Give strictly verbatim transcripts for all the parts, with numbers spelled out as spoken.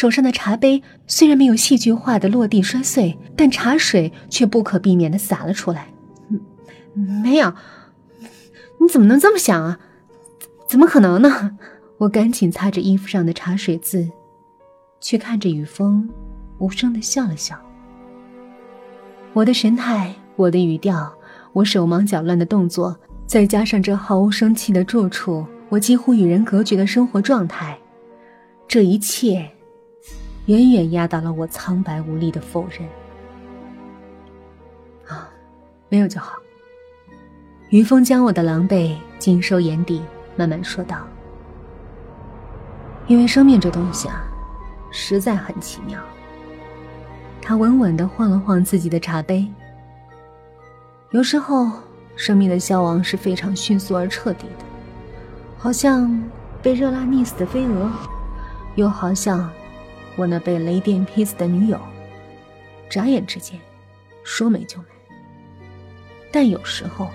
手上的茶杯虽然没有戏剧化的落地摔碎，但茶水却不可避免的洒了出来。没有，你怎么能这么想啊？怎么可能呢？我赶紧擦着衣服上的茶水渍，却看着雨枫无声的笑了笑。我的神态，我的语调，我手忙脚乱的动作，再加上这毫无生气的住处，我几乎与人隔绝的生活状态，这一切远远压倒了我苍白无力的否认。啊，没有就好。于峰将我的狼狈尽收眼底，慢慢说道，因为生命这东西啊，实在很奇妙。他稳稳地晃了晃自己的茶杯，有时候生命的消亡是非常迅速而彻底的，好像被热辣溺死的飞蛾，又好像我那被雷电劈死的女友，眨眼之间说没就没。但有时候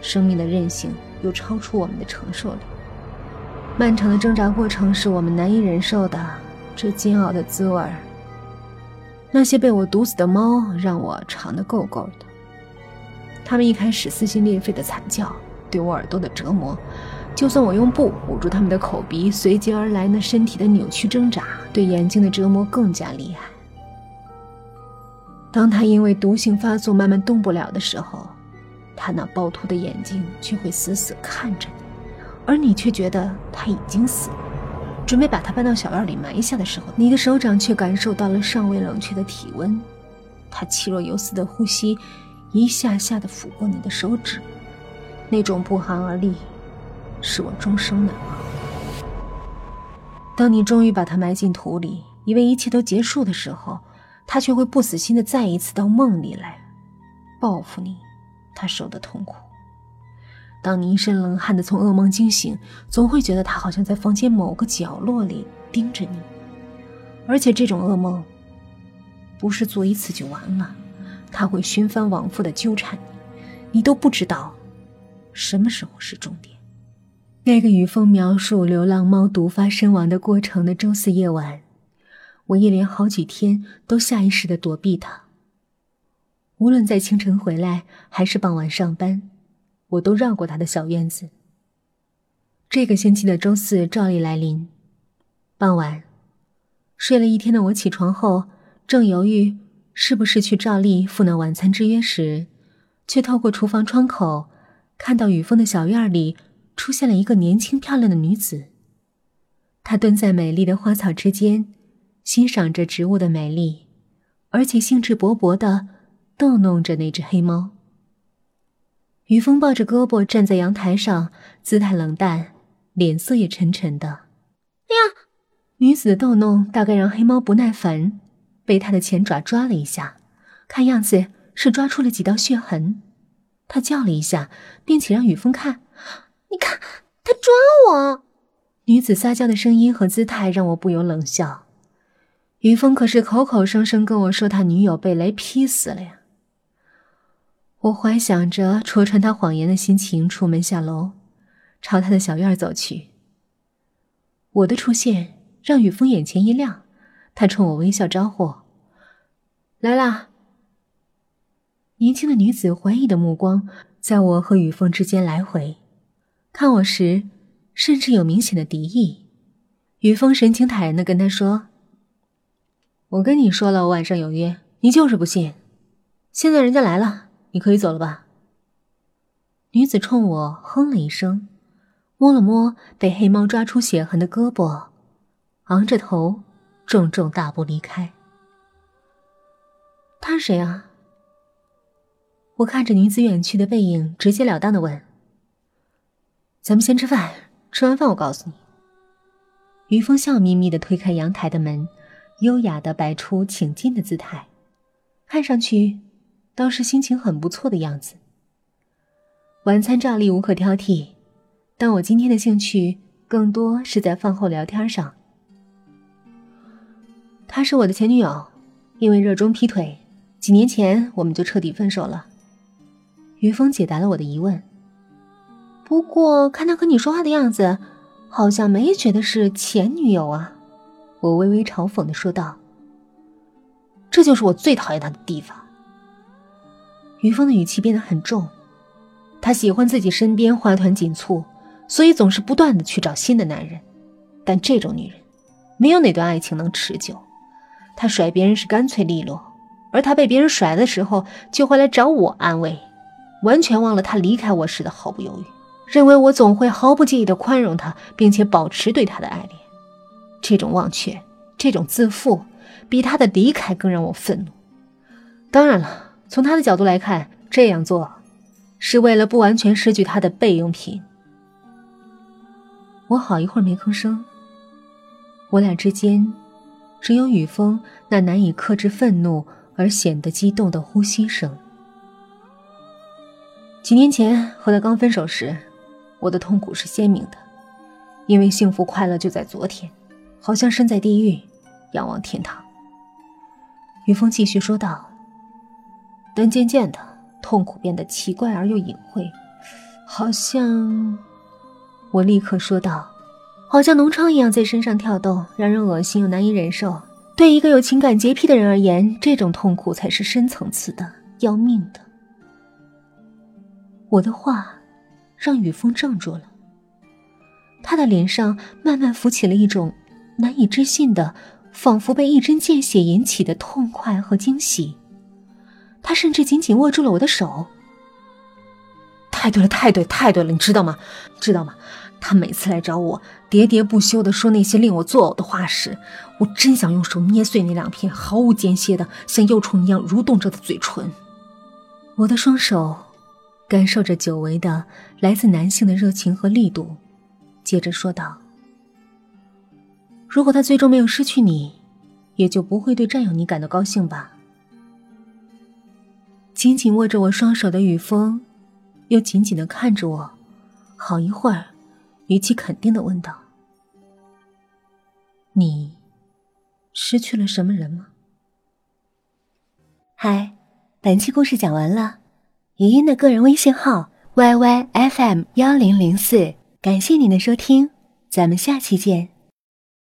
生命的韧性又超出我们的承受力，漫长的挣扎过程是我们难以忍受的，这煎熬的滋味，那些被我毒死的猫让我尝得够够的，它们一开始撕心裂肺的惨叫，对我耳朵的折磨，就算我用布捂住他们的口鼻，随即而来那身体的扭曲挣扎，对眼睛的折磨更加厉害。当他因为毒性发作慢慢动不了的时候，他那暴突的眼睛却会死死看着你，而你却觉得他已经死了。准备把他搬到小院里埋下的时候，你的手掌却感受到了尚未冷却的体温，他气若游丝的呼吸一下下地抚过你的手指，那种不寒而栗是我终生难忘的。当你终于把它埋进土里，以为一切都结束的时候，它却会不死心的再一次到梦里来报复你它受的痛苦。当你一身冷汗的从噩梦惊醒，总会觉得它好像在房间某个角落里盯着你，而且这种噩梦不是做一次就完了，它会循环往复的纠缠你，你都不知道什么时候是终点。那个雨枫描述流浪猫毒发身亡的过程的周四夜晚，我一连好几天都下意识地躲避它。无论在清晨回来还是傍晚上班，我都绕过它的小院子。这个星期的周四照例来临，傍晚睡了一天的我起床后，正犹豫是不是去照例赴那晚餐之约时，却透过厨房窗口看到雨枫的小院里出现了一个年轻漂亮的女子，她蹲在美丽的花草之间，欣赏着植物的美丽，而且兴致勃勃地逗弄着那只黑猫。雨枫抱着胳膊站在阳台上，姿态冷淡，脸色也沉沉的。哎呀！女子的逗弄大概让黑猫不耐烦，被她的前爪抓了一下，看样子是抓出了几道血痕。她叫了一下，并且让雨枫看。你看，他抓我！女子撒娇的声音和姿态让我不由冷笑。于峰可是口口声声跟我说他女友被雷劈死了呀。我怀想着戳穿他谎言的心情，出门下楼，朝他的小院走去。我的出现让雨峰眼前一亮，他冲我微笑招呼：“来啦！”年轻的女子怀疑的目光在我和雨峰之间来回。看我时甚至有明显的敌意，雨峰神情坦然地跟他说，我跟你说了我晚上有约，你就是不信，现在人家来了，你可以走了吧。女子冲我哼了一声，摸了摸被黑猫抓出血痕的胳膊，昂着头重重大步离开。他是谁啊？我看着女子远去的背影，直截了当地问，咱们先吃饭，吃完饭我告诉你。于峰笑眯眯地推开阳台的门，优雅地摆出请进的姿态，看上去倒是心情很不错的样子。晚餐照例无可挑剔，但我今天的兴趣更多是在饭后聊天上。她是我的前女友，因为热衷劈腿，几年前我们就彻底分手了。于峰解答了我的疑问。不过看他和你说话的样子，好像没觉得是前女友啊。我微微嘲讽地说道：“这就是我最讨厌他的地方。”于峰的语气变得很重，他喜欢自己身边花团锦簇，所以总是不断地去找新的男人，但这种女人，没有哪段爱情能持久。他甩别人是干脆利落，而他被别人甩的时候，就会来找我安慰，完全忘了他离开我时的毫不犹豫，认为我总会毫不介意地宽容他，并且保持对他的爱恋。这种忘却，这种自负，比他的离开更让我愤怒。当然了，从他的角度来看，这样做是为了不完全失去他的备用品。我好一会儿没吭声，我俩之间只有雨风那难以克制愤怒而显得激动的呼吸声。几年前和他刚分手时，我的痛苦是鲜明的，因为幸福快乐就在昨天，好像身在地狱，仰望天堂。雨风继续说道：“但渐渐的，痛苦变得奇怪而又隐晦，好像……”我立刻说道：“好像脓疮一样在身上跳动，让人恶心又难以忍受。对一个有情感洁癖的人而言，这种痛苦才是深层次的、要命的。”我的话让雨风怔住了，他的脸上慢慢浮起了一种难以置信的，仿佛被一针见血引起的痛快和惊喜。他甚至紧紧握住了我的手。“太对了，太对，太对了，你知道吗？知道吗？他每次来找我，喋喋不休地说那些令我作呕的话时，我真想用手捏碎那两片毫无间歇的、像幼虫一样蠕动着的嘴唇。”我的双手感受着久违的来自男性的热情和力度，接着说道：“如果他最终没有失去你，也就不会对占有你感到高兴吧。”紧紧握着我双手的雨风又紧紧地看着我，好一会儿语气肯定地问道：“你失去了什么人吗？”嗨，本期故事讲完了。语音的个人微信号 Y Y F M 一零零四，感谢您的收听，咱们下期见。